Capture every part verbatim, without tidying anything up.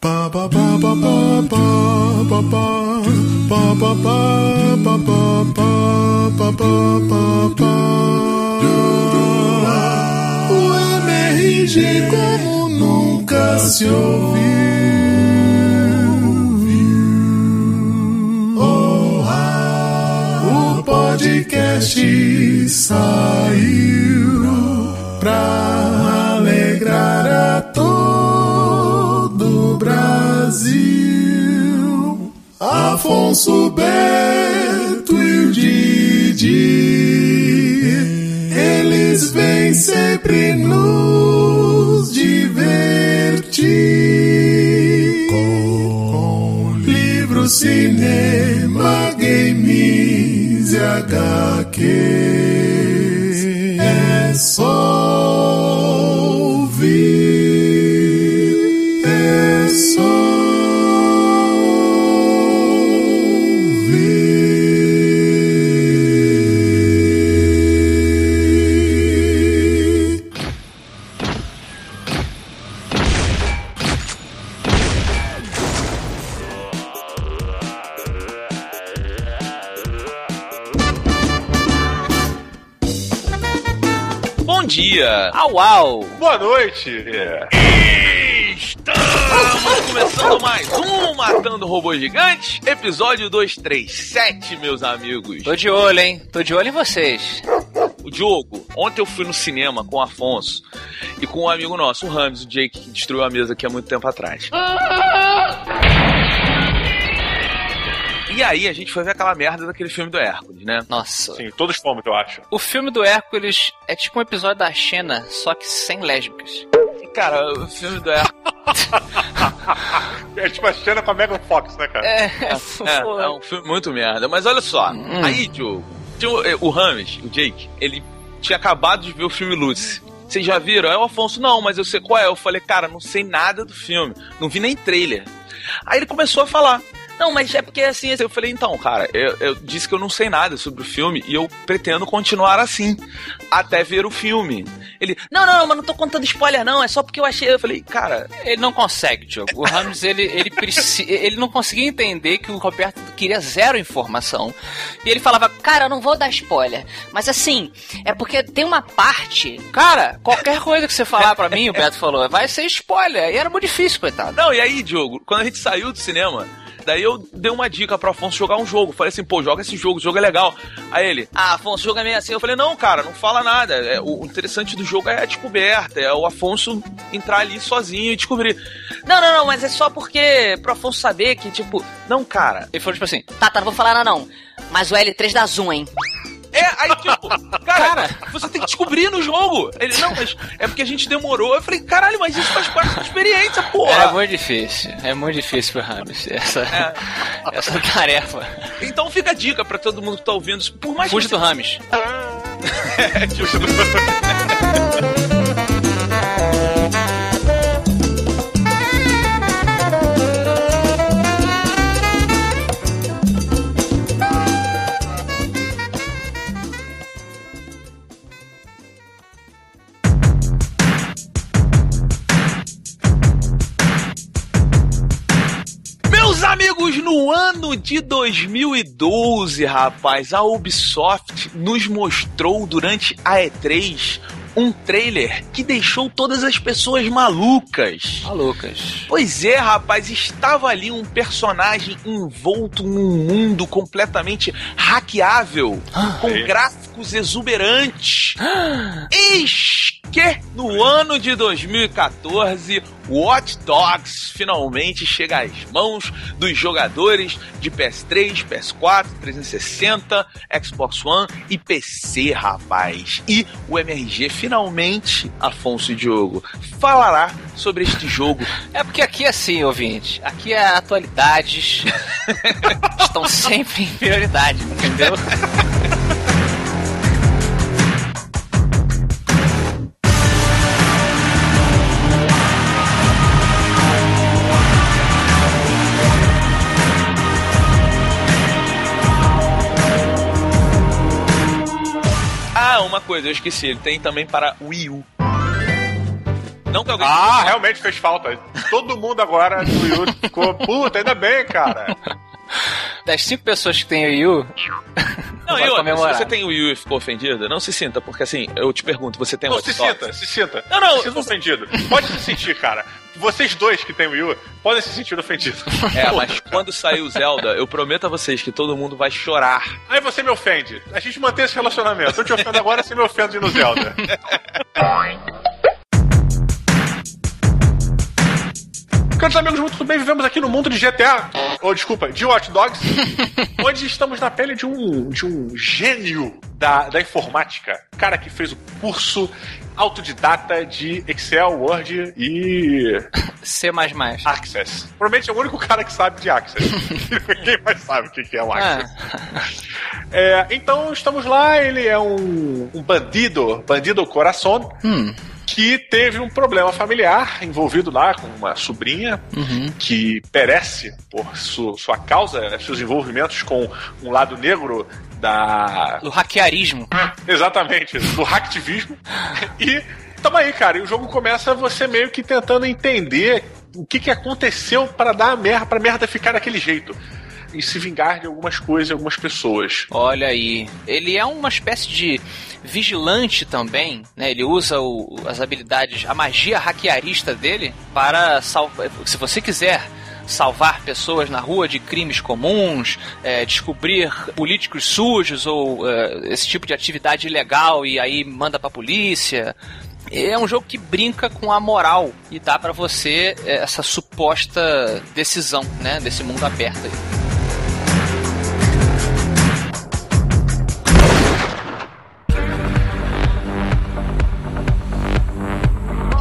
Ba ba ba ba ba ba ba ba ba ba ba ba ba. O M R G como nunca se ouviu. O podcast saiu pra alegrar a todos. Brasil, Affonso, Beto e o Didi, eles vêm sempre nos divertir com livro, cinema, games e H Qs. É só ouvir. Bom dia! Au au! Boa noite! Estamos começando mais um Matando Robôs Gigantes, episódio duzentos e trinta e sete, meus amigos. Tô de olho, hein? Tô de olho em vocês. O Diogo, ontem eu fui no cinema com o Affonso e com um amigo nosso, o Raimundos, o Jake, que destruiu a mesa aqui há muito tempo atrás. E aí a gente foi ver aquela merda daquele filme do Hércules, né? Nossa. Sim, todos fomos, eu acho. O filme do Hércules é tipo um episódio da Xena, só que sem lésbicas. Cara, o filme do Hércules... é tipo a Xena com a Megan Fox, né, cara? É, é, é, é um filme muito merda. Mas olha só, hum. aí, Diogo, o Rames, o Jake, ele tinha acabado de ver o filme Lucy. Vocês já viram? Aí o Affonso, não, mas eu sei qual é. Eu falei, cara, não sei nada do filme. Não vi nem trailer. Aí ele começou a falar... Não, mas é porque assim, eu falei, então, cara, eu, eu disse que eu não sei nada sobre o filme e eu pretendo continuar assim, até ver o filme. Ele, não, não, não, mas não tô contando spoiler não, é só porque eu achei, eu falei, cara... Ele não consegue, Diogo. O Ramos, ele, ele, ele não conseguia entender que o Roberto queria zero informação. E ele falava, cara, eu não vou dar spoiler, mas assim, é porque tem uma parte... Cara, qualquer coisa que você falar pra mim, o Beto falou, vai ser spoiler, e era muito difícil, coitado. Não, e aí, Diogo, quando a gente saiu do cinema... Daí eu dei uma dica pro Affonso jogar um jogo. Falei assim, pô, joga esse jogo, o jogo é legal. Aí ele, ah, Affonso, joga meio assim. Eu falei, não, cara, não fala nada. É, o interessante do jogo é a descoberta. É o Affonso entrar ali sozinho e descobrir. Não, não, não, mas é só porque... Pro Affonso saber que, tipo... Não, cara. Ele falou tipo assim, tá, tá, não vou falar nada não. Mas o L três dá zoom, hein? É, aí tipo, cara, cara, você tem que descobrir no jogo. Ele, não, mas é porque a gente demorou. Eu falei, caralho, mas isso faz parte da experiência, porra. É muito difícil, é muito difícil pro Ramos essa, é. essa tarefa. Então fica a dica pra todo mundo que tá ouvindo. Por mais Fuja que... do Ramos. é, tipo... Amigos, no ano de dois mil e doze, rapaz, a Ubisoft nos mostrou durante a E três um trailer que deixou todas as pessoas malucas. Malucas. Pois é, rapaz, estava ali um personagem envolto num mundo completamente hackeável, ah, com é. gráficos exuberantes. Ah. Eis que no ano de dois mil e quatorze, Watch Dogs finalmente chega às mãos dos jogadores de P S três, P S quatro, trezentos e sessenta, Xbox One e P C, rapaz. E o M R G finalmente, Affonso e Diogo, falará sobre este jogo. É porque aqui é assim, ouvinte, aqui é atualidades estão sempre em prioridade, entendeu? Uma coisa, eu esqueci, ele tem também para Wii U. Não que alguém... Ah, realmente fez falta. Todo mundo agora do Wii U ficou... Puta, ainda bem, cara. Das cinco pessoas que tem o Wii U... Não, eu, se você tem o Wii U e ficou ofendida, não se sinta, porque assim, eu te pergunto, você tem o Watch Dogs? Não, se sinta, se sinta. Não, não. Se sinta ofendido. Pode se sentir, cara. Vocês dois que tem o Wii U podem se sentir ofendidos. É, mas quando sair o Zelda, eu prometo a vocês que todo mundo vai chorar. Aí você me ofende. A gente mantém esse relacionamento. Eu te ofendo agora, você me ofende no Zelda. Queridos amigos, muito bem, vivemos aqui no mundo de G T A, ou desculpa, de Watch Dogs, onde estamos na pele de um, de um gênio da, da informática, cara que fez o curso autodidata de Excel, Word e... C mais mais. Access. Provavelmente é o único cara que sabe de Access. Ninguém mais sabe o que é o Access. Ah. É, então, estamos lá, ele é um, um bandido, bandido coração. Hum. Que teve um problema familiar envolvido lá com uma sobrinha, uhum, que perece por su, sua causa, seus envolvimentos com um lado negro da... Do hackearismo. Exatamente, do hacktivismo. E tamo aí, cara, e o jogo começa você meio que tentando entender o que, que aconteceu para dar a merda, pra merda ficar daquele jeito. E se vingar de algumas coisas, algumas pessoas. Olha aí. Ele é uma espécie de vigilante também, né? Ele usa o, as habilidades, a magia hackearista dele para salvar... Se você quiser salvar pessoas na rua de crimes comuns, é, descobrir políticos sujos ou é, esse tipo de atividade ilegal e aí manda pra polícia... É um jogo que brinca com a moral e dá pra você essa suposta decisão, né? Desse mundo aberto aí.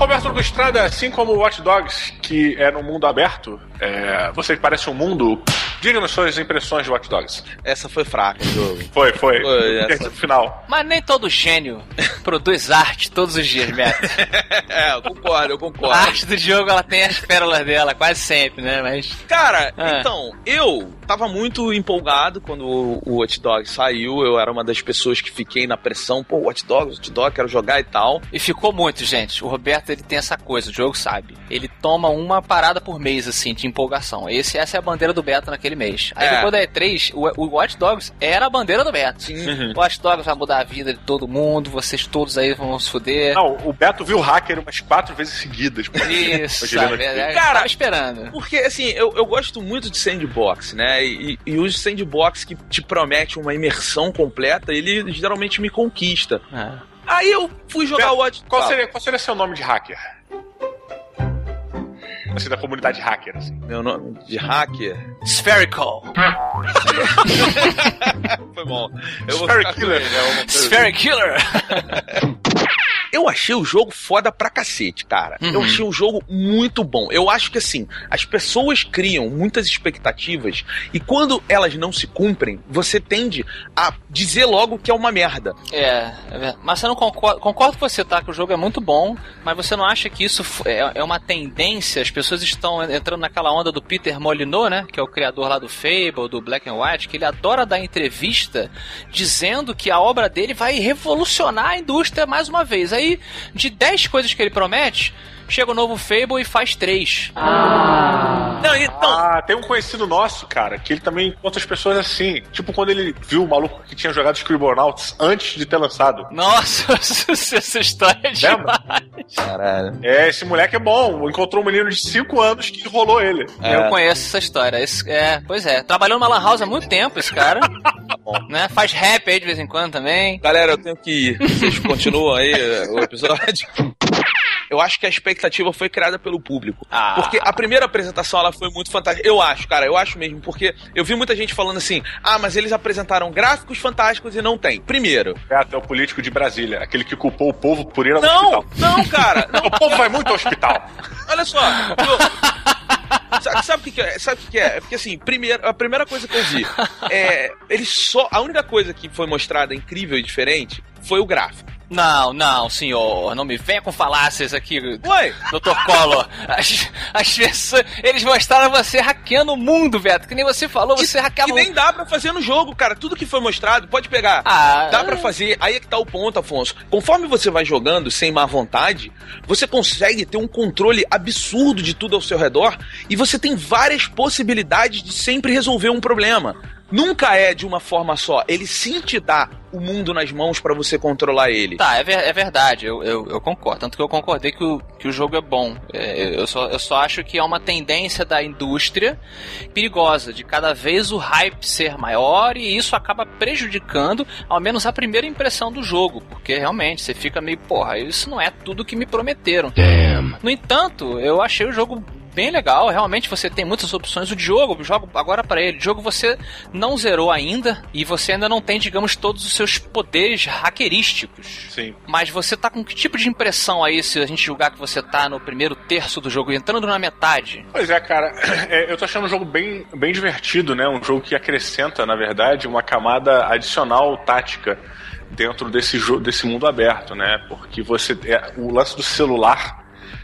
Beto Estrada, assim como o Watch Dogs, que é no mundo aberto, é, você que parece um mundo, diga nas suas impressões de Watch Dogs. Essa foi fraca. Do... Foi, foi. foi essa... final. Mas nem todo gênio produz arte todos os dias, Beto. É, eu concordo, eu concordo. A arte do jogo, ela tem as pérolas dela, quase sempre, né? Mas... Cara, ah. então, eu tava muito empolgado quando o Watch Dogs saiu, eu era uma das pessoas que fiquei na pressão, pô, Watch Dogs, Watch Dogs, quero jogar e tal. E ficou muito, gente. O Roberto, ele tem essa coisa, o jogo sabe. Ele toma uma parada por mês, assim, de empolgação. Esse, essa é a bandeira do Beto naquele mês. Aí é. Depois da E três, o, o Watch Dogs era a bandeira do Beto. Sim. Uhum. O Watch Dogs vai mudar a vida de todo mundo, vocês todos aí vão se fuder. Não, o Beto viu o hacker umas quatro vezes seguidas. Isso, sabe? É, cara, tava esperando. Porque, assim, eu, eu gosto muito de sandbox, né? E, e os sandbox que te promete uma imersão completa, ele geralmente me conquista. É. Aí eu fui jogar Beto, o Watch Dogs. Qual seria, qual seria seu nome de hacker? Assim, da comunidade hacker, assim. Meu nome de hacker? Spherical. Foi bom. Spherikiller. Spherikiller. Eu achei o jogo foda pra cacete, cara. Uhum. Eu achei o jogo muito bom. Eu acho que, assim, as pessoas criam muitas expectativas e quando elas não se cumprem, você tende a dizer logo que é uma merda. É, é mas você não concorda... Concordo com você, tá? Que o jogo é muito bom, mas você não acha que isso é uma tendência? As pessoas estão entrando naquela onda do Peter Molyneux, né? Que é o criador lá do Fable, do Black and White, que ele adora dar entrevista dizendo que a obra dele vai revolucionar a indústria mais uma vez. Aí, de dez coisas que ele promete, chega o novo Fable e faz três. Ah. Não, então... ah, tem um conhecido nosso, cara, que ele também encontra as pessoas assim. Tipo, quando ele viu o maluco que tinha jogado Scribblenauts antes de ter lançado. Nossa, essa história é demais. Caralho. É, esse moleque é bom. Encontrou um menino de cinco anos que enrolou ele. É, eu conheço essa história. Esse, é, pois é. Trabalhou numa lan house há muito tempo, esse cara. Né? Faz rap aí de vez em quando também. Galera, eu tenho que ir. Vocês continuam aí o episódio? Eu acho que a expectativa foi criada pelo público. Ah. Porque a primeira apresentação, ela foi muito fantástica. Eu acho, cara, eu acho mesmo. Porque eu vi muita gente falando assim, ah, mas eles apresentaram gráficos fantásticos e não tem. Primeiro... É, até o político de Brasília, aquele que culpou o povo por ir ao não, hospital. Não, não, cara. Não. O povo vai muito ao hospital. Olha só. Eu... Sabe, sabe o que é? Sabe o que é? É porque, assim, primeiro, a primeira coisa que eu vi, é, eles só... A única coisa que foi mostrada incrível e diferente foi o gráfico. Não, não, senhor. Não me venha com falácias aqui, Oi. doutor Collor. As, as pessoas, eles mostraram você hackeando o mundo, Beto. Que nem você falou, que, você hackeava... Que nem dá pra fazer no jogo, cara. Tudo que foi mostrado, pode pegar. Ah, dá pra fazer. Aí é que tá o ponto, Affonso. Conforme você vai jogando, sem má vontade, você consegue ter um controle absurdo de tudo ao seu redor e você tem várias possibilidades de sempre resolver um problema. Nunca é de uma forma só. Ele sim te dá o mundo nas mãos pra você controlar ele. Tá, é, ver, é verdade. Eu, eu, eu concordo. Tanto que eu concordei que o, que o jogo é bom. É, eu, só, eu só acho que é uma tendência da indústria perigosa, de cada vez o hype ser maior, e isso acaba prejudicando, ao menos, a primeira impressão do jogo. Porque, realmente, você fica meio... Porra, isso não é tudo que me prometeram. Damn. No entanto, eu achei o jogo... bem legal, realmente você tem muitas opções. O Diogo, jogo agora pra ele. Diogo, você não zerou ainda e você ainda não tem, digamos, todos os seus poderes hackerísticos. Sim. Mas você tá com que tipo de impressão aí, se a gente julgar que você tá no primeiro terço do jogo, entrando na metade? Pois é, cara. É, eu tô achando o jogo bem, bem divertido, né? Um jogo que acrescenta, na verdade, uma camada adicional tática dentro desse, jo- desse mundo aberto, né? Porque você... É, o lance do celular...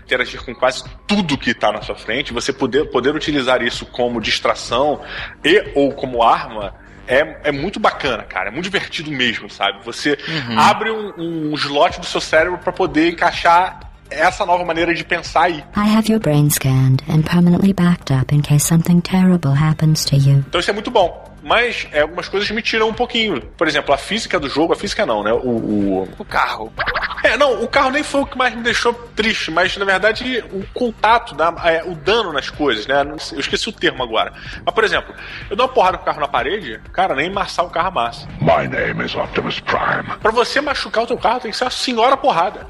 interagir com quase tudo que está na sua frente, você poder, poder utilizar isso como distração e ou como arma, é, é muito bacana, cara. É muito divertido mesmo, sabe? Você uhum. abre um, um slot do seu cérebro para poder encaixar essa nova maneira de pensar aí. I have your brain scanned and permanently backed up in case something terrible happens to you. Então isso é muito bom. Mas é, algumas coisas me tiram um pouquinho. Por exemplo, a física do jogo, a física não, né? O, o... o carro. É, não, o carro nem foi o que mais me deixou triste, mas na verdade o contato, da, é, o dano nas coisas, né? Eu esqueci o termo agora. Mas, por exemplo, eu dou uma porrada com o carro na parede, cara, nem amassar o carro amassa. My name is Optimus Prime. Pra você machucar o teu carro tem que ser uma senhora porrada.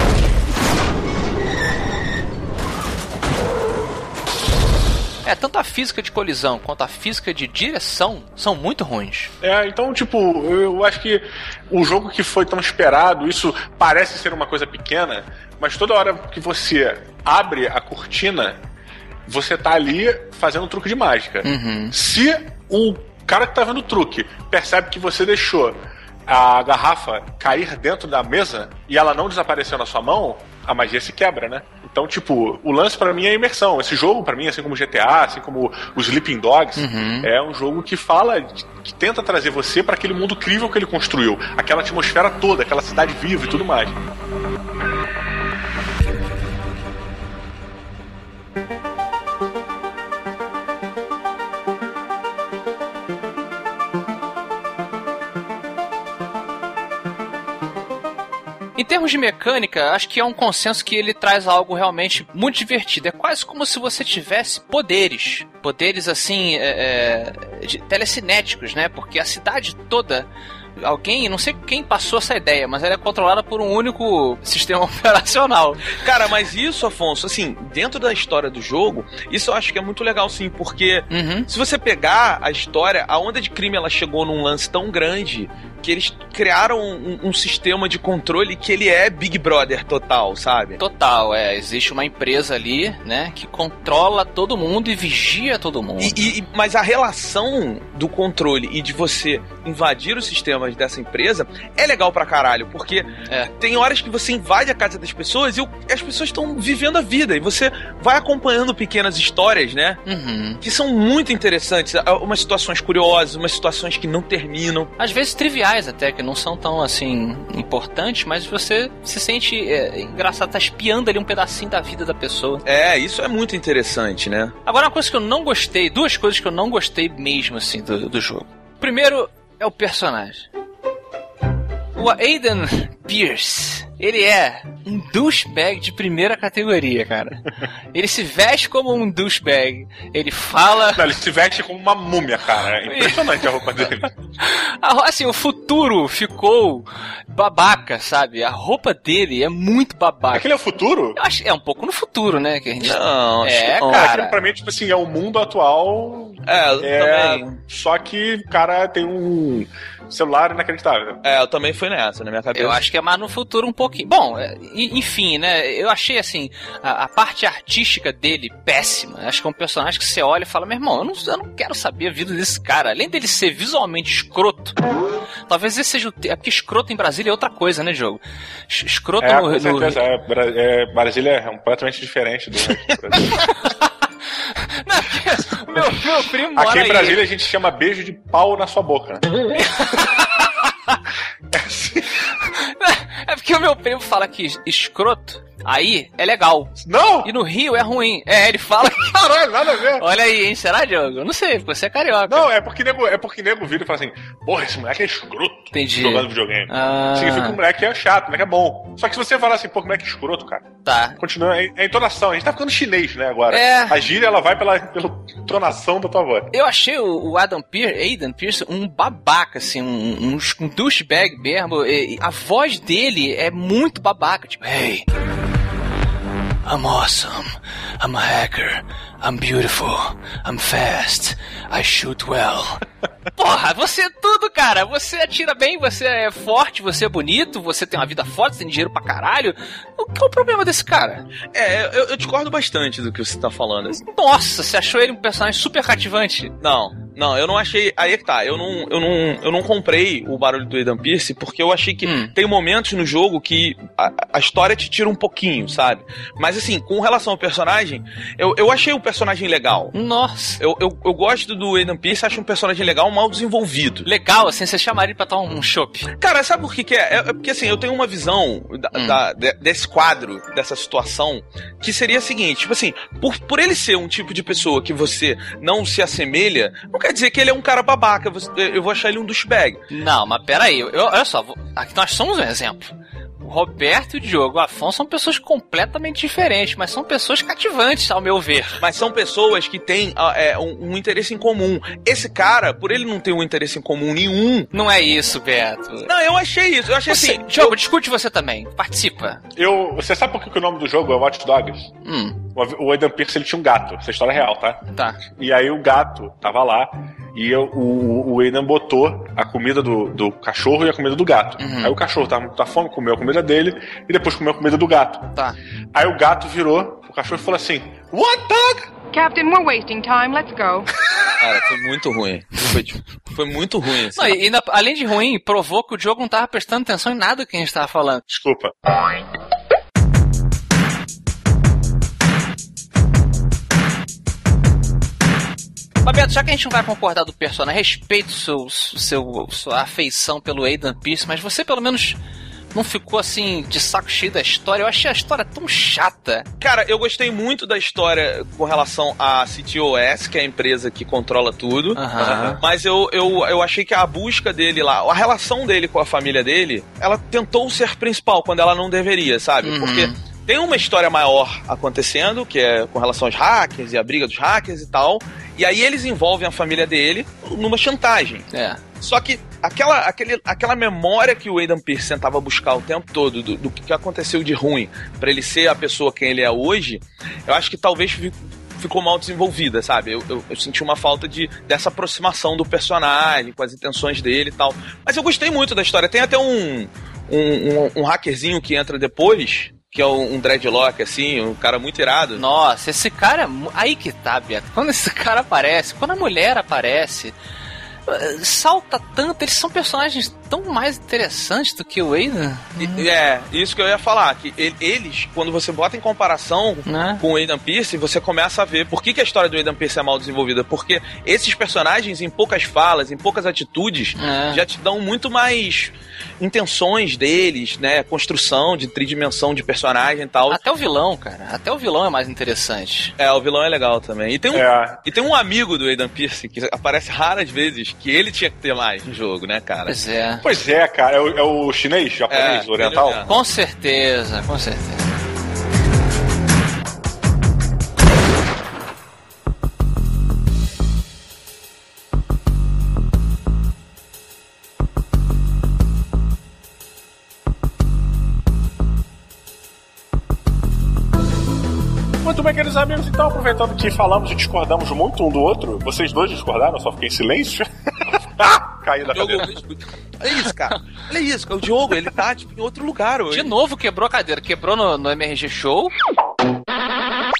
É, tanto a física de colisão quanto a física de direção são muito ruins. É, então, tipo, eu acho que o jogo que foi tão esperado, isso parece ser uma coisa pequena, mas toda hora que você abre a cortina, você tá ali fazendo um truque de mágica. Uhum. Se o cara que tá vendo o truque percebe que você deixou a garrafa cair dentro da mesa e ela não desapareceu na sua mão, a magia se quebra, né? Então, tipo, o lance pra mim é a imersão. Esse jogo, pra mim, assim como o G T A, assim como o Sleeping Dogs, uhum. é um jogo que fala, que tenta trazer você pra aquele mundo incrível que ele construiu. Aquela atmosfera toda, aquela cidade viva e tudo mais. Em termos de mecânica, acho que é um consenso que ele traz algo realmente muito divertido. É quase como se você tivesse poderes. Poderes, assim, é, é, de telecinéticos, né? Porque a cidade toda... Alguém, não sei quem passou essa ideia, mas ela é controlada por um único sistema operacional. Cara, mas isso, Affonso, assim, dentro da história do jogo, isso eu acho que é muito legal, sim, porque uhum. se você pegar a história, a onda de crime, ela chegou num lance tão grande que eles criaram um, um sistema de controle que ele é Big Brother total, sabe? Total, é. Existe uma empresa ali, né, que controla todo mundo e vigia todo mundo. E, e, mas a relação do controle e de você invadir o sistema dessa empresa é legal pra caralho, porque é. tem horas que você invade a casa das pessoas e o, as pessoas estão vivendo a vida e você vai acompanhando pequenas histórias, né? Uhum. Que são muito interessantes, umas situações curiosas, umas situações que não terminam. Às vezes triviais até, que não são tão, assim, importantes, mas você se sente é, engraçado, tá espiando ali um pedacinho da vida da pessoa. É, isso é muito interessante, né? Agora, uma coisa que eu não gostei, duas coisas que eu não gostei mesmo, assim, do, do jogo. Primeiro, é o personagem. O Aiden Pearce, ele é um douchebag de primeira categoria, cara. Ele se veste como um douchebag. Ele fala... Não, ele se veste como uma múmia, cara. É impressionante a roupa dele. Assim, o futuro ficou babaca, sabe? A roupa dele é muito babaca. Aquele é o futuro? Eu acho... É um pouco no futuro, né? Que a gente... Não, é, acho... cara. Aquilo pra mim é tipo assim, é o mundo atual... É, é... também. Só que o cara tem um... celular inacreditável. É, eu também fui nessa, na minha cabeça. Eu acho que é mais no futuro um pouco pouquinho. Bom, enfim, né? Eu achei, assim, a, a parte artística dele péssima. Acho que é um personagem que você olha e fala, meu irmão, eu não, eu não quero saber a vida desse cara. Além dele ser visualmente escroto, talvez esse seja o... Te... É porque escroto em Brasília é outra coisa, né, Diogo? Escroto é, no... Com certeza. No... É, é, Brasília é completamente diferente do Brasil. Não, meu, meu primo mora aqui em Brasília aí. A gente chama beijo de pau na sua boca, né? É, assim. É porque o meu primo fala que escroto aí é legal. Não! E no Rio é ruim. É, ele fala que... Caralho, nada a ver. Olha aí, hein? Será, Diogo? Eu não sei, você é carioca. Não, é porque nego, é porque nego vira e fala assim, porra, esse moleque é escroto. Entendi. Jogando videogame. Ah. Significa que o moleque é chato, o moleque é bom. Só que se você falar assim, pô, o moleque é escroto, cara. Tá. Continua, é, é entonação. A gente tá ficando chinês, né, agora. É. A gíria, ela vai pela, pela entonação da tua voz. Eu achei o, o Adam Pearce, Aiden Pearce, um babaca, assim, um, um, um douchebag mesmo. E, a voz dele é muito babaca, tipo, hey... I'm awesome, I'm a hacker, I'm beautiful, I'm fast, I shoot well. Porra, você é tudo, cara. Você atira bem, você é forte, você é bonito, você tem uma vida forte, você tem dinheiro pra caralho. O que é o problema desse cara? É, eu, eu discordo bastante do que você tá falando. Nossa, você achou ele um personagem super cativante? Não. Não, eu não achei... Aí é que tá, eu não, eu, não, eu não comprei o barulho do Aiden Pearce porque eu achei que hum. tem momentos no jogo que a, a história te tira um pouquinho, sabe? Mas assim, com relação ao personagem, eu, eu achei um personagem legal. Nossa! Eu, eu, eu gosto do Aiden Pearce, acho um personagem legal, mal desenvolvido. Legal, assim, você chamaria ele pra tomar um chopp. Cara, sabe por que que é? É porque assim, eu tenho uma visão da, hum. da, de, desse quadro, dessa situação, que seria a seguinte, tipo assim, por, por ele ser um tipo de pessoa que você não se assemelha... Quer dizer que ele é um cara babaca, eu vou achar ele um douchebag. Não, mas peraí, eu, olha só, aqui nós somos um exemplo. O Roberto e o Diogo, o Affonso são pessoas completamente diferentes, mas são pessoas cativantes, ao meu ver. Mas são pessoas que têm é, um, um interesse em comum. Esse cara, por ele não ter um interesse em comum nenhum... Não é isso, Beto. Não, eu achei isso, eu achei você, assim... Diogo, eu... discute você também, participa. Eu, você sabe por que o nome do jogo é Watch Dogs? Hum. O, o Aiden Pearce, ele tinha um gato, essa história é real, tá? Tá. E aí o gato tava lá... E eu, o, o Aiden botou a comida do, do cachorro e a comida do gato. Uhum. Aí o cachorro tava com fome, comeu a comida dele e depois comeu a comida do gato. Tá. Aí o gato virou, o cachorro falou assim: What dog? Captain, we're wasting time, let's go. Cara, foi muito ruim. Foi, foi muito ruim. Assim. Não, e, e na, além de ruim, provou que o Diogo não tava prestando atenção em nada que a gente tava falando. Desculpa. Mas, Beto, já que a gente não vai concordar do personagem, respeito seu, seu, sua afeição pelo Aiden Pearce, mas você pelo menos não ficou assim de saco cheio da história? Eu achei a história tão chata. Cara, eu gostei muito da história com relação à C T O S, que é a empresa que controla tudo. Uhum. Mas eu, eu, eu achei que a busca dele lá, a relação dele com a família dele, ela tentou ser principal quando ela não deveria, sabe? Uhum. Porque... tem uma história maior acontecendo, que é com relação aos hackers e a briga dos hackers e tal. E aí eles envolvem a família dele numa chantagem. É. Só que aquela, aquele, aquela memória que o Aiden Pearce tentava buscar o tempo todo, do, do que aconteceu de ruim, pra ele ser a pessoa quem ele é hoje, eu acho que talvez... ficou mal desenvolvida, sabe? Eu, eu, eu senti uma falta de, dessa aproximação do personagem, com as intenções dele e tal. Mas eu gostei muito da história. Tem até um, um, um, um hackerzinho que entra depois, que é um, um dreadlock, assim, um cara muito irado. Nossa, esse cara... Aí que tá, Beto. Quando esse cara aparece, quando a mulher aparece... salta tanto, eles são personagens tão mais interessantes do que o Aiden. Hum. É, isso que eu ia falar, que eles, quando você bota em comparação é. com o Aiden Pearce, você começa a ver por que, que a história do Aiden Pearce é mal desenvolvida, porque esses personagens em poucas falas, em poucas atitudes, é. já te dão muito mais intenções deles, né, construção de tridimensão de personagem e tal. Até o vilão, cara, até o vilão é mais interessante. É, o vilão é legal também. E tem um, é. e tem um amigo do Aiden Pearce que aparece raras vezes, que ele tinha que ter mais no jogo, né, cara? Pois é. Pois é, cara. É o, é o chinês, japonês, é, oriental? É. Com certeza, com certeza. Queridos amigos, então, aproveitando que falamos e discordamos muito um do outro, vocês dois discordaram, eu só fiquei em silêncio. Caiu da cadeira. Olha isso, cara. Olha isso, cara. O Diogo, ele tá tipo, em outro lugar hoje. De novo quebrou a cadeira. Quebrou no, no M R G Show.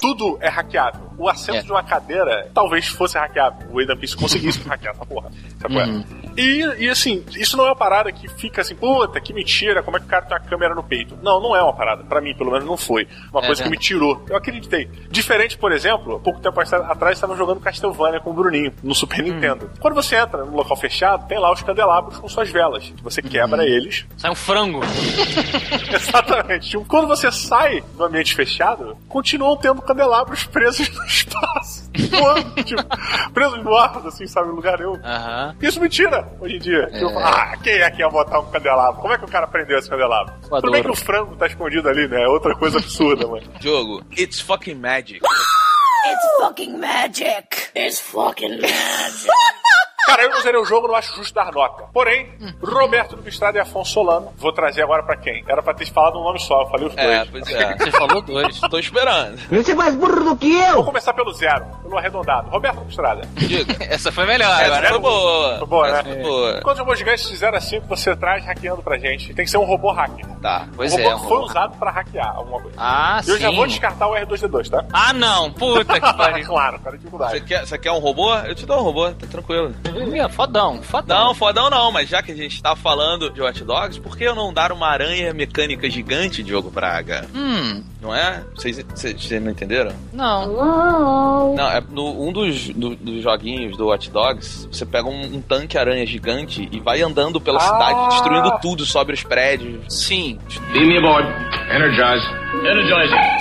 Tudo é hackeável. O assento é. de uma cadeira talvez fosse hackeável. O Aiden Pearce conseguisse hackear essa porra. Sabe uhum. qual é? E, e assim, isso não é uma parada que fica assim, puta, que mentira, como é que o cara tem uma câmera no peito? Não, não é uma parada. Pra mim, pelo menos, não foi. Uma é, coisa é. que me tirou. Eu acreditei. Diferente, por exemplo, pouco tempo atrás estavam jogando Castlevania com o Bruninho, no Super uhum. Nintendo. Quando você entra no local fechado, tem lá os candelabros com suas velas. Você quebra uhum. eles. Sai um frango. Exatamente. Quando você sai do ambiente fechado, continuam tendo candelabros presos no espaço, voando, tipo, presos no ar, assim, sabe, em lugar nenhum. Uhum. Isso me tira, hoje em dia. É. Eu, ah, quem é que ia botar um candelabro? Como é que o cara prendeu esse candelabro? Voador. Tudo bem que o frango tá escondido ali, né? É outra coisa absurda, mano. Diogo, it's fucking magic. It's fucking magic. It's fucking magic. Cara, eu não zerei o jogo, não acho justo dar nota. Porém, hum. Roberto do Estrada e Affonso Solano, vou trazer agora pra quem? Era pra ter falado um nome só, eu falei os dois. É, pois é, você falou dois, tô esperando. Você é mais burro do que eu! Vou começar pelo zero, pelo arredondado. Roberto do Estrada. Diga, essa foi melhor, essa agora foi boa. Foi boa, né? Foi boa. Quantos robôs gigantes de zero a cinco você traz hackeando pra gente? Tem que ser um robô hacker. Tá, pois é. O robô é, que foi usado pra hackear alguma coisa. Ah, sim. E eu já vou descartar o R dois D dois, tá? Ah, não, puta que pariu. Claro, cara, dificuldade. Você quer, você quer um robô? Eu te dou um robô, tá tranquilo. Fodão, fodão. Não, fodão não, mas já que a gente tá falando de Watch Dogs, por que eu não dar uma aranha mecânica gigante, Diogo Braga? Hum. Não é? Vocês não entenderam? Não. Não, é no, um dos, do, dos joguinhos do Watch Dogs, você pega um, um tanque aranha gigante e vai andando pela ah. cidade, destruindo tudo, sobre os prédios. Sim. Leave me aboard. Energize.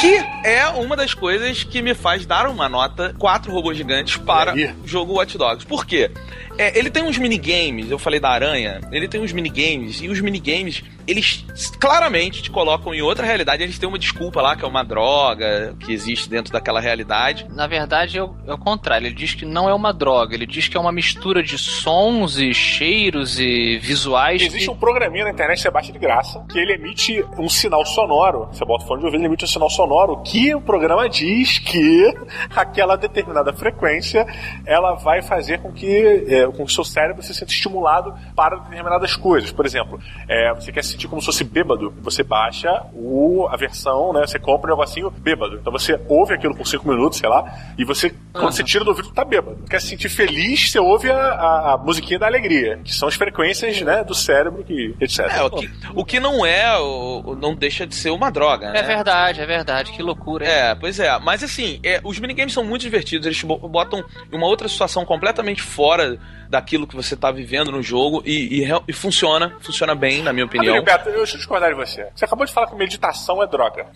Que é uma das coisas que me faz dar uma nota quatro robôs gigantes para o jogo Watch Dogs. Por quê? É, ele tem uns minigames, eu falei da aranha, ele tem uns minigames, e os minigames, eles claramente te colocam em outra realidade, eles têm uma desculpa lá, que é uma droga que existe dentro daquela realidade. Na verdade, é o contrário, ele diz que não é uma droga, ele diz que é uma mistura de sons e cheiros e visuais. Existe que... um programinha na internet que você baixa de graça, que ele emite um sinal sonoro, você bota o fone de ouvido, ele emite um sinal sonoro, que o programa diz que aquela determinada frequência, ela vai fazer com que... É, com o seu cérebro você se sente estimulado para determinadas coisas. Por exemplo, é, você quer se sentir como se fosse bêbado, você baixa o, a versão, né? Você compra um negocinho bêbado. Então você ouve aquilo por cinco minutos, sei lá, e você, quando uhum. você tira do ouvido, tá bêbado. Quer se sentir feliz, você ouve a, a, a musiquinha da alegria, que são as frequências, né, do cérebro, que, etcétera. É, o, que, o que não é, o, não deixa de ser uma droga, né? É verdade, é verdade, que loucura. É, é pois é. Mas assim, é, os minigames são muito divertidos, eles botam em uma outra situação completamente fora daquilo que você tá vivendo no jogo e, e, e funciona, funciona bem, na minha opinião. Amigo Beto, eu deixa eu discordar de você. Você acabou de falar que meditação é droga.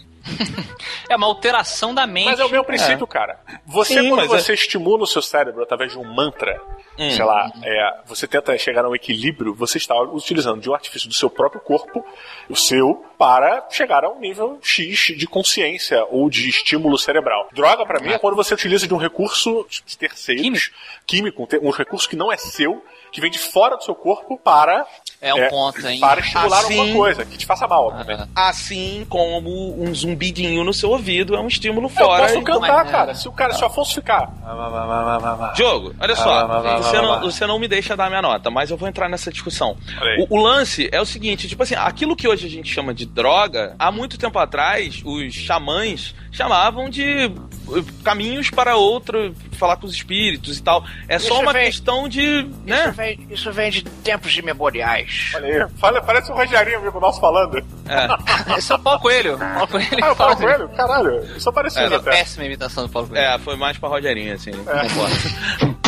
É uma alteração da mente. Mas é o meu princípio, é. cara. Você, Sim, quando você é... estimula o seu cérebro através de um mantra, hum. sei lá, é, você tenta chegar a um equilíbrio, você está utilizando de um artifício do seu próprio corpo, o seu, para chegar a um nível X de consciência ou de estímulo cerebral. Droga, pra mim, é quando você utiliza de um recurso de terceiros, químico, químico um recurso que não é seu, que vem de fora do seu corpo para... É um é, ponto, hein? Para estimular assim, alguma coisa que te faça mal, obviamente. Uh-huh. Assim como um zumbidinho no seu ouvido é um estímulo fora. Eu posso cantar, mas, cara. É. Se o cara, se o Affonso ficar... Diogo, olha só. Você não, você não me deixa dar minha nota, mas eu vou entrar nessa discussão. O, o lance é o seguinte, tipo assim, aquilo que hoje a gente chama de droga, há muito tempo atrás, os xamãs chamavam de caminhos para outro, falar com os espíritos e tal. É isso só uma vem, questão de... Né? Isso, vem, isso vem de tempos imemoriais. Olha aí, fala, parece um Rogerinho amigo nosso falando. É. Esse é o Paulo Coelho. Paulo Coelho ah, o Paulo Coelho? Caralho, isso é parecido é, até. Péssima imitação do Paulo Coelho. É, foi mais pra Rogerinho, assim, não é. concordo.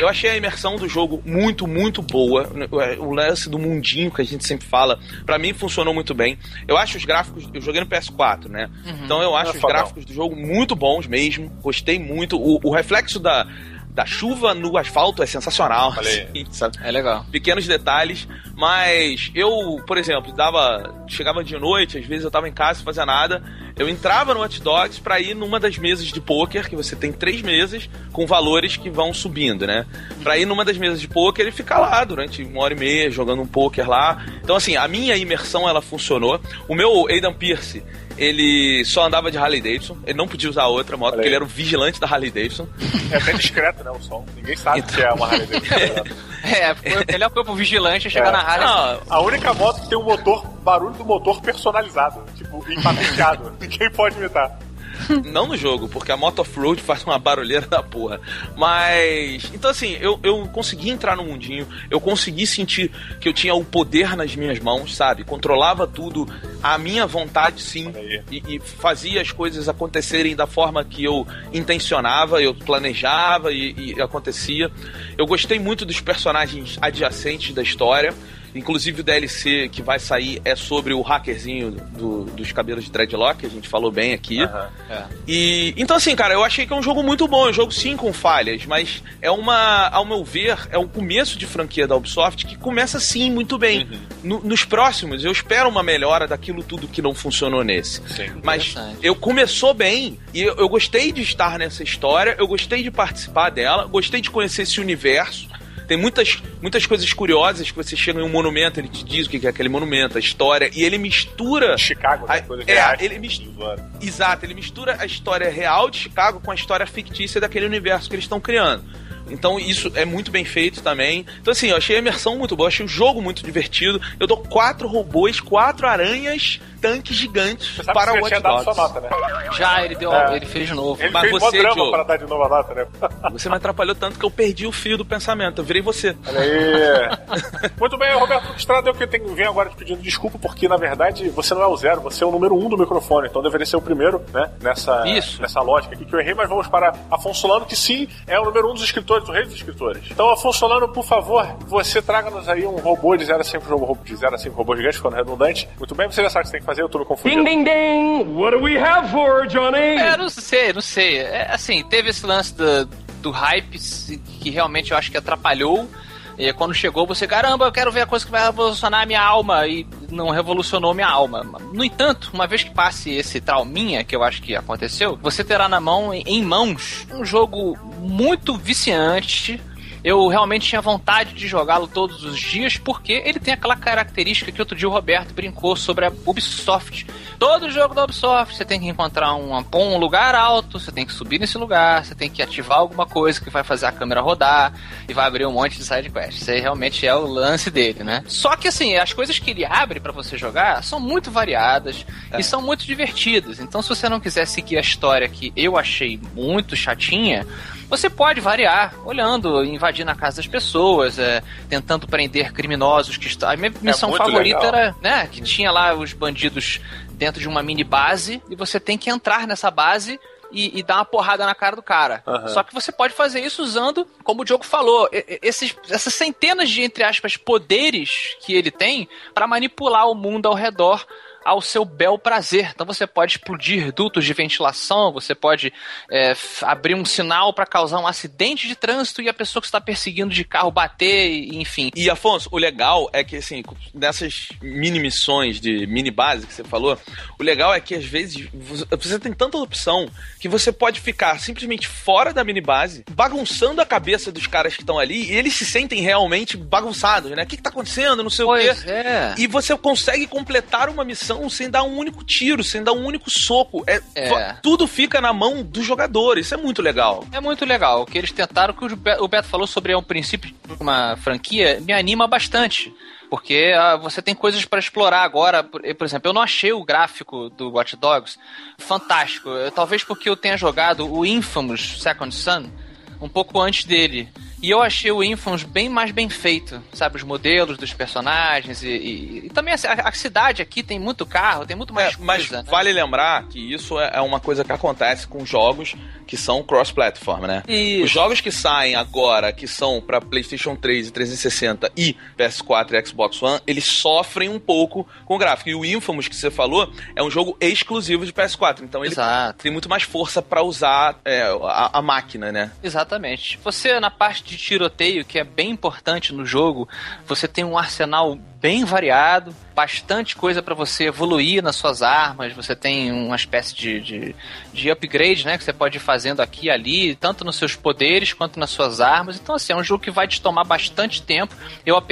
Eu achei a imersão do jogo muito, muito boa. O lance do mundinho que a gente sempre fala, pra mim funcionou muito bem. Eu acho os gráficos... Eu joguei no P S quatro, né? Uhum. Então eu acho é os fodão. gráficos do jogo muito bons mesmo. Gostei muito. O, o reflexo da... da chuva no asfalto é sensacional. Assim, sabe? É legal. Pequenos detalhes, mas eu, por exemplo, dava, chegava de noite, às vezes eu tava em casa, não fazia nada, Eu entrava no Watch Dogs pra ir numa das mesas de pôquer, que você tem três mesas com valores que vão subindo, né? Pra ir numa das mesas de pôquer e ficar lá durante uma hora e meia jogando um pôquer lá. Então, assim, a minha imersão, ela funcionou. O meu Aiden Pearce, ele só andava de Harley Davidson, ele não podia usar outra moto, porque ele era o vigilante da Harley Davidson. É até discreto, né, o som. Ninguém sabe então... que é uma Harley Davidson. É, é melhor pro vigilante chegar é. na Harley. Não, a única moto que tem um motor, barulho do motor personalizado, tipo, empatenciado. Ninguém pode imitar. Não no jogo, porque a moto off-road faz uma barulheira da porra. Mas... Então, assim, eu, eu consegui entrar no mundinho, eu consegui sentir que eu tinha o poder nas minhas mãos, sabe? Controlava tudo, a minha vontade, sim, e, e fazia as coisas acontecerem da forma que eu intencionava, eu planejava e, e acontecia. Eu gostei muito dos personagens adjacentes da história. Inclusive o D L C que vai sair é sobre o hackerzinho do, dos cabelos de dreadlock, que a gente falou bem aqui. Uhum, é. E então, assim, cara, eu achei que é um jogo muito bom. É um jogo, sim, com falhas, mas é uma, ao meu ver, é um começo de franquia da Ubisoft que começa, sim, muito bem. Uhum. No, nos próximos, eu espero uma melhora daquilo tudo que não funcionou nesse. Sim, mas eu começou bem e eu, eu gostei de estar nessa história, eu gostei de participar dela, gostei de conhecer esse universo. Tem muitas, muitas coisas curiosas que você chega em um monumento, ele te diz o que é aquele monumento, a história, e ele mistura... Chicago, né? Coisas reais. É, ele mistura... Exato, ele mistura a história real de Chicago com a história fictícia daquele universo que eles estão criando. Então isso é muito bem feito também. Então, assim, eu achei a imersão muito boa, achei o jogo muito divertido. Eu dou quatro robôs, quatro aranhas, tanques gigantes para o Watch Dogs. Você sabe que você tinha dado sua nota, né? Já, ele deu, é. ele fez de novo. Ele Mas fez você, drama Diogo, para dar de novo a nota, né? Você me atrapalhou tanto que eu perdi o fio do pensamento. Eu virei você. Olha aí. Muito bem, Roberto Estrada, eu que tenho, venho agora te pedindo desculpa, porque na verdade você não é o zero, você é o número um do microfone. Então deveria ser o primeiro, né? Nessa, nessa lógica aqui que eu errei, mas vamos para Affonso Solano, que sim, é o número um dos escritores, do rei dos escritores. Então, Affonso Solano, por favor, você traga-nos aí um robô de zero a cinco robô de zero a cinco robôs gigantes, ficando redundante. Muito bem, você já sabe o que você tem que fazer, eu tô confundido. Ding, ding, ding! What do we have for, Johnny? É, não sei, não sei. É, assim, teve esse lance do, do hype que realmente eu acho que atrapalhou. E quando chegou, você, caramba, eu quero ver a coisa que vai revolucionar a minha alma. E não revolucionou minha alma. No entanto, uma vez que passe esse trauminha, que eu acho que aconteceu, você terá na mão, em mãos, um jogo muito viciante. Eu realmente tinha vontade de jogá-lo todos os dias, porque ele tem aquela característica que outro dia o Roberto brincou sobre a Ubisoft. Todo jogo da Ubisoft, você tem que encontrar um, um lugar alto, você tem que subir nesse lugar, você tem que ativar alguma coisa que vai fazer a câmera rodar e vai abrir um monte de sidequests. Isso aí realmente é o lance dele, né? Só que, assim, as coisas que ele abre pra você jogar são muito variadas é. e são muito divertidas. Então, se você não quiser seguir a história que eu achei muito chatinha, você pode variar, olhando, invadindo a casa das pessoas, é, tentando prender criminosos que estão... A minha missão é favorita legal. era, né, que tinha lá os bandidos dentro de uma mini base, e você tem que entrar nessa base e, e dar uma porrada na cara do cara. Uhum. Só que você pode fazer isso usando, como o Diogo falou, esses, essas centenas de, entre aspas, poderes que ele tem para manipular o mundo ao redor ao seu bel prazer. Então você pode explodir dutos de ventilação, você pode é, abrir um sinal para causar um acidente de trânsito e a pessoa que está perseguindo de carro bater, e, enfim. E, Affonso, o legal é que, assim, nessas mini missões de mini base que você falou, o legal é que às vezes você tem tanta opção que você pode ficar simplesmente fora da mini base, bagunçando a cabeça dos caras que estão ali, e eles se sentem realmente bagunçados, né? O que que tá acontecendo? Não sei pois o quê. É. E você consegue completar uma missão sem dar um único tiro, sem dar um único soco. É, é. Tudo fica na mão do jogador. Isso é muito legal. É muito legal. O que eles tentaram, o que o Beto falou sobre um princípio de uma franquia, me anima bastante. Porque ah, você tem coisas para explorar agora. Por, por exemplo, eu não achei o gráfico do Watch Dogs fantástico. Talvez porque eu tenha jogado o Infamous Second Son um pouco antes dele. E eu achei o Infamous bem mais bem feito, sabe? Os modelos dos personagens e, e, e também a, a cidade aqui tem muito carro, tem muito mais é, mas coisa. Mas vale, né, lembrar que isso é uma coisa que acontece com jogos que são cross-platform, né? Isso. Os jogos que saem agora, que são pra PlayStation três e trezentos e sessenta e P S quatro e Xbox One, eles sofrem um pouco com o gráfico. E o Infamous que você falou é um jogo exclusivo de P S quatro, então ele Exato. tem muito mais força pra usar é, a, a máquina, né? Exatamente. Você, na parte de tiroteio, que é bem importante no jogo, você tem um arsenal bem variado, bastante coisa para você evoluir nas suas armas, você tem uma espécie de, de, de upgrade, né, que você pode ir fazendo aqui e ali, tanto nos seus poderes quanto nas suas armas. Então, assim, é um jogo que vai te tomar bastante tempo. Eu,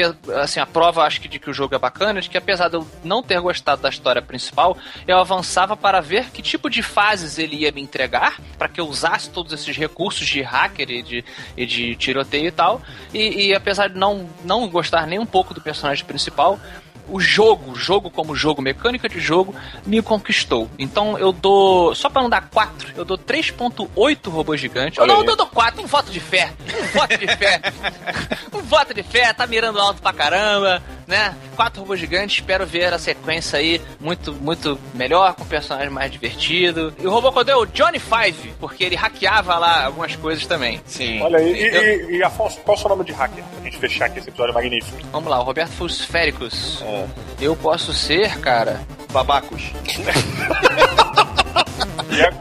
assim, a prova, acho que, de que o jogo é bacana, de que apesar de eu não ter gostado da história principal, eu avançava para ver que tipo de fases ele ia me entregar, para que eu usasse todos esses recursos de hacker e de, e de tiroteio e tal, e, e apesar de não, não gostar nem um pouco do personagem principal, o jogo, jogo como jogo, mecânica de jogo, me conquistou. Então eu dou, só pra não dar quatro, eu dou três ponto oito robôs gigantes. Olha, não, eu dou quatro, um voto de fé. Um voto de fé. um voto de fé, tá mirando alto pra caramba, né? Quatro robôs gigantes, espero ver a sequência aí muito, muito melhor, com um personagem mais divertido. E o robô que eu dei é o Johnny Five, porque ele hackeava lá algumas coisas também. Sim. Olha aí, e, eu... e, e Affonso, qual é o seu nome de hacker? Pra gente fechar aqui esse episódio magnífico. Vamos lá, o Roberto Fusféricos. É. Eu posso ser, cara, babacos.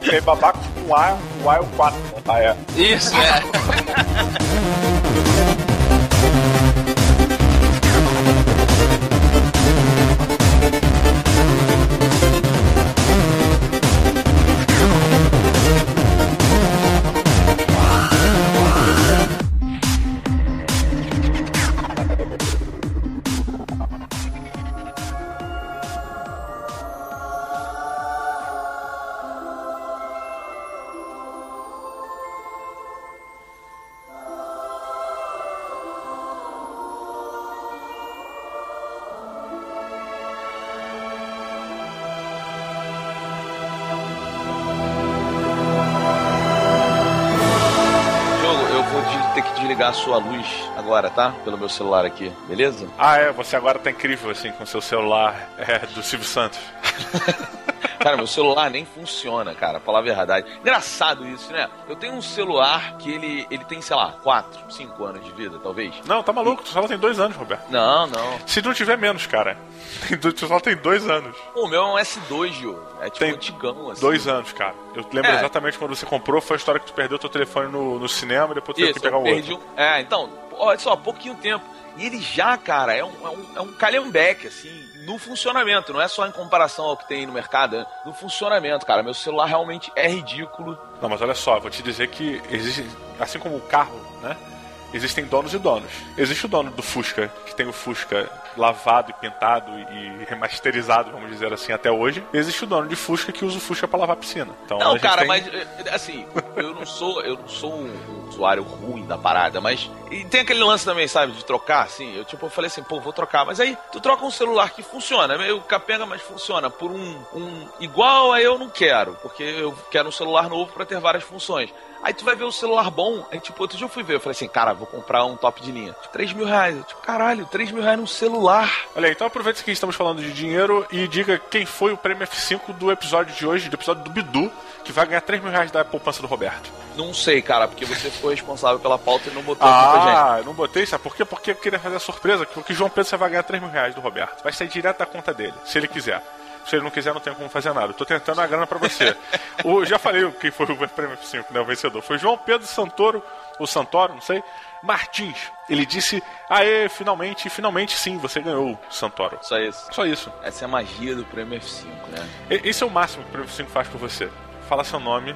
É, é babacos com A, com A é o quatro. Ah, é. Isso, é. A sua luz agora, tá? Pelo meu celular aqui, beleza? Ah, é, você agora tá incrível assim com seu celular é, do Silvio Santos. Cara, meu celular nem funciona, cara, a palavra é verdade. Engraçado isso, né? Eu tenho um celular que ele, ele tem, sei lá, quatro, cinco anos de vida, talvez. Não, tá maluco, tu só tem dois anos, Roberto. Não, não. Se não tiver menos, cara. Tu só tem dois anos. O meu é um S dois, Gil. É tipo tem antigão, assim. Dois anos, cara. Eu lembro é. exatamente quando você comprou, foi a história que tu perdeu teu telefone no, no cinema e depois tu teve que pegar o outro. Um... É, então, olha só, pouquinho tempo. E ele já, cara, é um, é um, é um calhambeque, assim, no funcionamento. Não é só em comparação ao que tem no mercado, no funcionamento, cara. Meu celular realmente é ridículo. Não, mas olha só, eu vou te dizer que existe, assim como o carro, né? Existem donos e donos. Existe o dono do Fusca, que tem o Fusca lavado e pintado e remasterizado, vamos dizer assim, até hoje. Existe o dono de Fusca que usa o Fusca pra lavar a piscina. Então, não, a gente cara, tem... mas assim, eu não sou, eu não sou um usuário ruim da parada, mas... E tem aquele lance também, sabe, de trocar, assim. Eu tipo, eu falei assim, pô, vou trocar. Mas aí, tu troca um celular que funciona, meio capenga, mas funciona, por um, um igual a eu não quero, porque eu quero um celular novo pra ter várias funções. Aí tu vai ver o celular bom, aí tipo, outro dia eu fui ver, eu falei assim, cara, vou comprar um top de linha. três mil reais. Eu, tipo, caralho, três mil reais num celular. Olha aí, então aproveita que estamos falando de dinheiro e diga quem foi o prêmio F cinco do episódio de hoje, do episódio do Bidu, que vai ganhar três mil reais da poupança do Roberto. Não sei, cara, porque você foi responsável pela pauta e não botou aqui pra gente. Ah, não botei, sabe por quê? Porque eu queria fazer a surpresa que o que João Pedro você vai ganhar três mil reais do Roberto. Vai sair direto da conta dele, se ele quiser. Se ele não quiser, não tem como fazer nada. Eu tô tentando a grana pra você. O, já falei quem foi o prêmio F cinco, né? O vencedor. Foi João Pedro Santoro, ou Santoro, não sei, Martins. Ele disse, aê, finalmente, finalmente sim, você ganhou, Santoro. Só isso. Só isso. Essa é a magia do prêmio F cinco, né? E, esse é o máximo que o prêmio F cinco faz por você. Fala seu nome.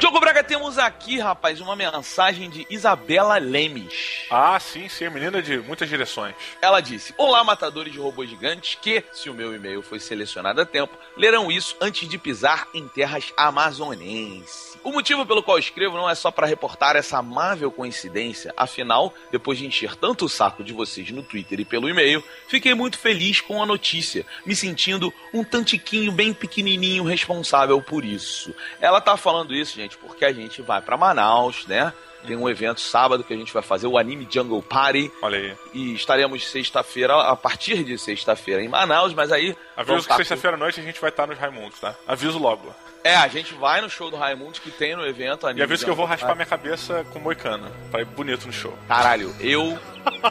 Diogo Braga, temos aqui, rapaz, uma mensagem de Isabela Lemes. Ah, sim, sim, menina de muitas direções. Ela disse, olá, matadores de robôs gigantes, que, se o meu e-mail foi selecionado a tempo, lerão isso antes de pisar em terras amazonenses. O motivo pelo qual escrevo não é só para reportar essa amável coincidência. Afinal, depois de encher tanto o saco de vocês no Twitter e pelo e-mail, fiquei muito feliz com a notícia, me sentindo um tantiquinho bem pequenininho responsável por isso. Ela tá falando isso, gente, porque a gente vai pra Manaus, né? Tem um evento sábado que a gente vai fazer, o Anime Jungle Party. Olha aí. E estaremos sexta-feira, a partir de sexta-feira em Manaus, mas aí... Aviso que sexta-feira à noite a gente vai estar nos Raimundos, tá? Aviso logo. É, a gente vai no show do Raimundos que tem no evento Anime Jungle Party. E aviso que eu vou raspar minha cabeça com moicano, pra ir bonito no show. Caralho, eu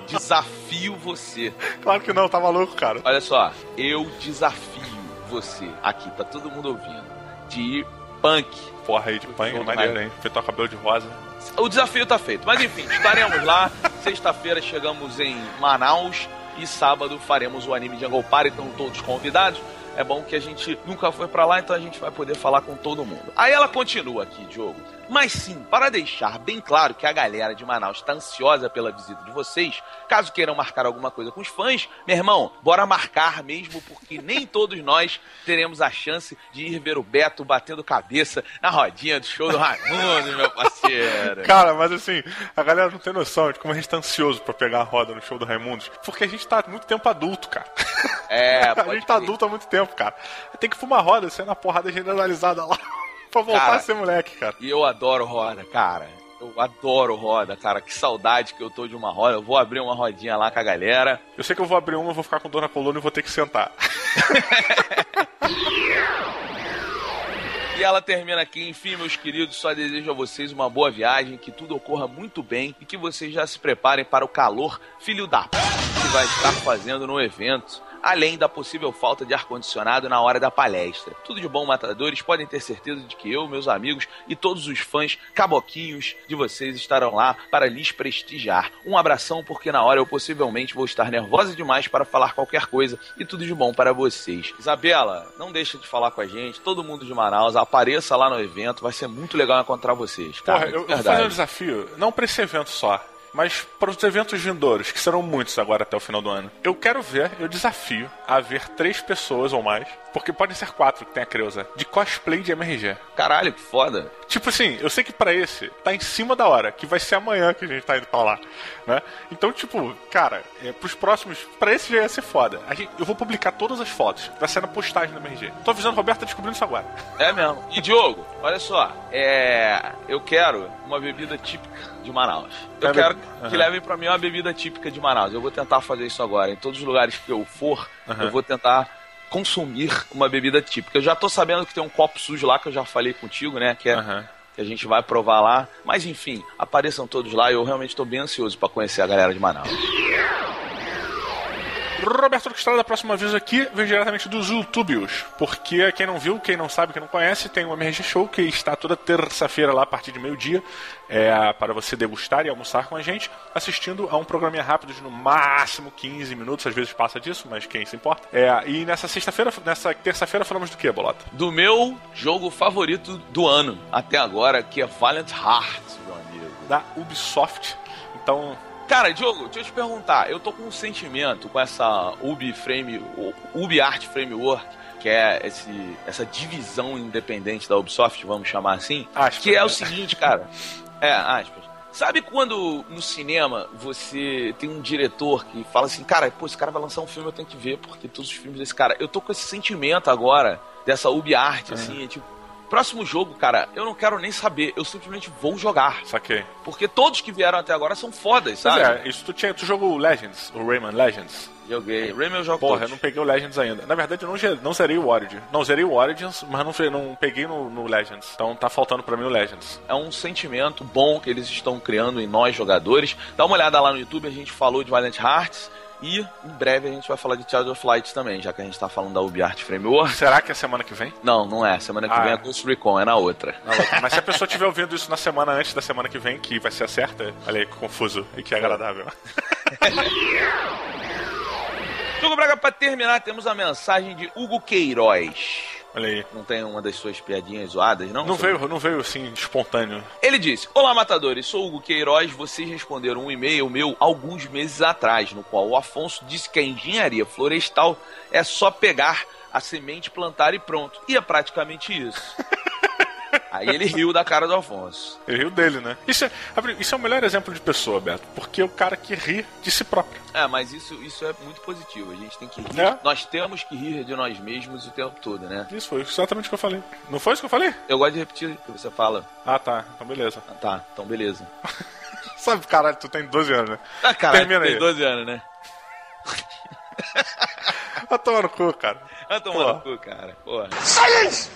desafio você. Claro que não, tá maluco, cara. Olha só, eu desafio você, aqui, tá todo mundo ouvindo, de ir punk. Porra aí de punk, é maneiro, hein? Pintar o cabelo de rosa. O desafio tá feito. Mas enfim, estaremos lá. Sexta-feira chegamos em Manaus e sábado faremos o anime Jungle Party, então todos convidados. É bom que a gente nunca foi pra lá, então a gente vai poder falar com todo mundo. Aí ela continua aqui, Diogo. Mas sim, para deixar bem claro que a galera de Manaus está ansiosa pela visita de vocês, caso queiram marcar alguma coisa com os fãs, meu irmão, bora marcar mesmo, porque nem todos nós teremos a chance de ir ver o Beto batendo cabeça na rodinha do show do Raimundos, meu parceiro. Cara, mas assim, a galera não tem noção de como a gente tá ansioso pra pegar a roda no show do Raimundos, porque a gente tá há muito tempo adulto, cara. É, a gente tá adulto há muito tempo, cara. Tem que fumar roda, sendo a porrada generalizada lá pra voltar, cara, a ser moleque, cara. E eu adoro roda, cara. Eu adoro roda, cara. Que saudade que eu tô de uma roda. Eu vou abrir uma rodinha lá com a galera. Eu sei que eu vou abrir uma, eu vou ficar com dor na coluna e vou ter que sentar. E ela termina aqui. Enfim, meus queridos, só desejo a vocês uma boa viagem, que tudo ocorra muito bem e que vocês já se preparem para o calor, filho da p... que vai estar fazendo no evento, além da possível falta de ar-condicionado na hora da palestra. Tudo de bom, matadores. Podem ter certeza de que eu, meus amigos e todos os fãs caboquinhos de vocês estarão lá para lhes prestigiar. Um abração, porque na hora eu possivelmente vou estar nervosa demais para falar qualquer coisa, e tudo de bom para vocês. Isabela, não deixa de falar com a gente, todo mundo de Manaus, apareça lá no evento, vai ser muito legal encontrar vocês. Cara, porra, eu vou fazer um desafio, não para esse evento só, mas para os eventos vindouros, que serão muitos agora até o final do ano. Eu quero ver, eu desafio a ver três pessoas ou mais, porque podem ser quatro que tem a Creuza, de cosplay de M R G. Caralho, que foda. Tipo assim, eu sei que pra esse, tá em cima da hora, que vai ser amanhã que a gente tá indo pra lá, né? Então, tipo, cara, é, pros próximos, pra esse já ia ser foda. A gente, eu vou publicar todas as fotos, vai ser na postagem do M R G. Tô avisando, o Roberto tá descobrindo isso agora. É mesmo. E Diogo, olha só, é... eu quero uma bebida típica de Manaus. Eu é quero be... uhum. que levem pra mim uma bebida típica de Manaus. Eu vou tentar fazer isso agora. Em todos os lugares que eu for, uhum. eu vou tentar consumir uma bebida típica. Eu já tô sabendo que tem um copo sujo lá, que eu já falei contigo, né? Que é... Uhum. que a gente vai provar lá. Mas, enfim, apareçam todos lá. Eu realmente tô bem ansioso pra conhecer a galera de Manaus. Roberto Estrada, da próxima vez aqui, vem diretamente dos YouTubes, porque quem não viu, quem não sabe, quem não conhece, tem o M R G Show, que está toda terça-feira lá a partir de meio-dia, é, para você degustar e almoçar com a gente, assistindo a um programinha rápido de no máximo quinze minutos, às vezes passa disso, mas quem se importa. É, e nessa sexta-feira, nessa terça-feira, falamos do que, Bolota? Do meu jogo favorito do ano, até agora, que é Valiant Hearts, meu amigo. Da Ubisoft. Então... Cara, Diogo, deixa eu te perguntar, eu tô com um sentimento com essa Ubi Frame, UbiArt Framework, que é esse, essa divisão independente da Ubisoft, vamos chamar assim, aspas, que é o seguinte, cara, é, aspas, sabe quando no cinema você tem um diretor que fala assim, cara, pô, esse cara vai lançar um filme, eu tenho que ver, porque todos os filmes desse cara, eu tô com esse sentimento agora, dessa UbiArt, é. assim, é tipo... Próximo jogo, cara, eu não quero nem saber. Eu simplesmente vou jogar. Saquei. Porque todos que vieram até agora são fodas, sabe? Pois é, isso tu, tinha, tu jogou o Legends, o Rayman Legends? Joguei. Rayman eu jogo Porra, todos. Eu não peguei o Legends ainda. Na verdade, eu não, não zerei o Origins. Não zerei o Origins, mas não, não peguei no, no Legends. Então tá faltando pra mim o Legends. É um sentimento bom que eles estão criando em nós, jogadores. Dá uma olhada lá no YouTube, a gente falou de Valiant Hearts. E em breve a gente vai falar de Child of Light também, já que a gente tá falando da UbiArt Framework. Será que é semana que vem? Não, não é. Semana que ah. vem é Ghost Recon, é na outra. Na outra. Mas se a pessoa estiver ouvindo isso na semana antes da semana que vem, que vai ser a certa, olha aí que confuso e que agradável. Diogo Braga, pra terminar, temos a mensagem de Hugo Queiroz. Olha aí. Não tem uma das suas piadinhas zoadas, não? Não veio, não veio assim, espontâneo. Ele disse, olá, matadores, sou Hugo Queiroz, vocês responderam um e-mail meu alguns meses atrás, no qual o Affonso disse que a engenharia florestal é só pegar a semente, plantar e pronto. E é praticamente isso. Aí ele riu da cara do Affonso. Ele riu dele, né? Isso é, isso é o melhor exemplo de pessoa, Beto, porque é o cara que ri de si próprio. É, mas isso, isso é muito positivo. A gente tem que rir. É. Nós temos que rir de nós mesmos o tempo todo, né? Isso foi exatamente o que eu falei. Não foi isso que eu falei? Eu gosto de repetir o que você fala. Ah, tá. Então beleza. Ah, tá. Então beleza. Sabe, caralho, tu tem doze anos, né? Ah, caralho, Termina tu tem aí. doze anos, né? Vai tomar no cu, cara. Vai tomar no cu, cara. Porra. Silence!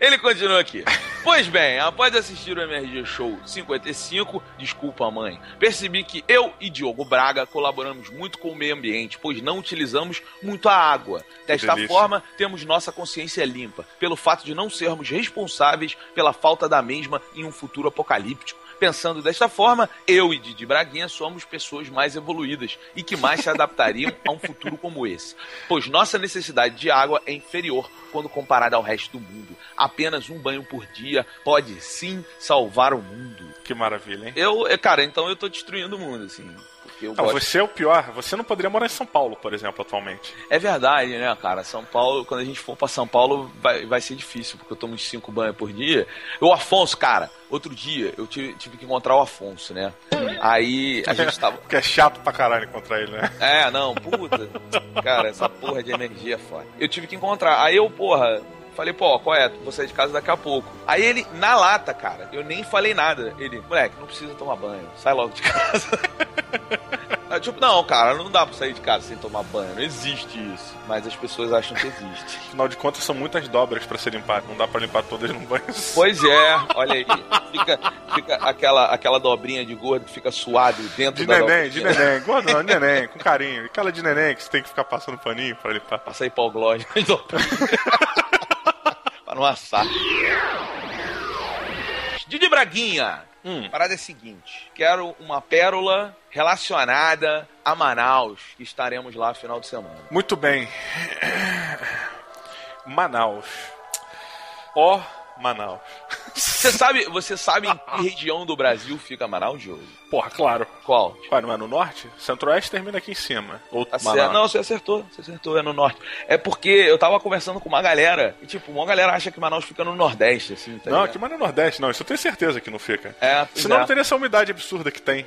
Ele continua aqui. Pois bem, após assistir o M R G Show cinquenta e cinco, desculpa mãe, percebi que eu e Diogo Braga colaboramos muito com o meio ambiente, pois não utilizamos muito a água. Desta forma, temos nossa consciência limpa, pelo fato de não sermos responsáveis pela falta da mesma em um futuro apocalíptico. Pensando desta forma, eu e Didi Braguinha somos pessoas mais evoluídas e que mais se adaptariam a um futuro como esse, pois nossa necessidade de água é inferior quando comparada ao resto do mundo. Apenas um banho por dia pode, sim, salvar o mundo. Que maravilha, hein? Eu, cara, então eu tô destruindo o mundo, assim. Eu não, você é o pior. Você não poderia morar em São Paulo, por exemplo, atualmente. É verdade, né, cara? São Paulo, quando a gente for pra São Paulo, vai, vai ser difícil, porque eu tomo uns cinco banhos por dia. O Affonso, cara, outro dia eu tive, tive que encontrar o Affonso, né? Aí a gente tava... Porque é chato pra caralho encontrar ele, né? É, não, puta. Cara, essa porra de energia é foda. Eu tive que encontrar. Aí eu, porra... Falei, pô, qual é? Vou sair de casa daqui a pouco. Aí ele, na lata, cara, eu nem falei nada. Ele, moleque, não precisa tomar banho. Sai logo de casa. Eu, tipo, não, cara, não dá pra sair de casa sem tomar banho. Não existe isso. Mas as pessoas acham que existe. Afinal de contas, são muitas dobras pra ser limpadas. Não dá pra limpar todas num banho. Pois é, olha aí. Fica, fica aquela, aquela dobrinha de gordo que fica suado dentro de da neném, de neném, de neném. Gordo não, de neném, com carinho. Aquela de neném que você tem que ficar passando paninho pra limpar. Passa aí pau glória. No assado. Didi Braguinha, hum. A parada é a seguinte: quero uma pérola relacionada a Manaus, que estaremos lá no final de semana. Muito bem. Manaus. Ó, oh, Manaus. Você sabe, você sabe em que região do Brasil fica Manaus, Diogo? Porra, claro. Qual? Ué, não é no norte? Centro-Oeste termina aqui em cima. Ou tá certo. Não, você acertou. Você acertou, é no norte. É porque eu tava conversando com uma galera e, tipo, uma galera acha que Manaus fica no Nordeste, assim. Tá não, ligado? Que mais no Nordeste, não. Isso eu tenho certeza que não fica. É, senão é. Não teria essa umidade absurda que tem.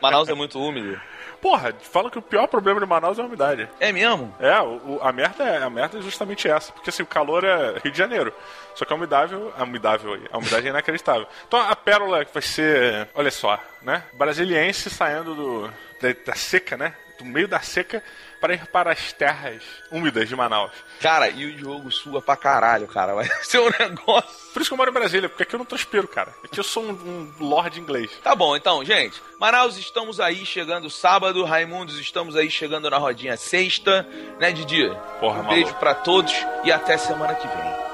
Manaus é muito úmido. Porra, falam que o pior problema de Manaus é a umidade. É mesmo? É, o, a, merda é a merda é justamente essa. Porque assim, o calor é Rio de Janeiro. Só que a umidade, a umidade, a umidade é inacreditável. Então a pérola vai ser, olha só, né? Brasiliense saindo do, da, da seca, né? Do meio da seca para ir para as terras úmidas de Manaus. Cara, e o Diogo sua pra caralho, cara. Vai ser um negócio. Por isso que eu moro em Brasília, porque aqui eu não transpiro, cara. Aqui eu sou um, um lord inglês. Tá bom, então, gente. Manaus, estamos aí chegando sábado. Raimundos, estamos aí chegando na rodinha sexta. Né, Didi? Porra, um beijo pra todos e até semana que vem.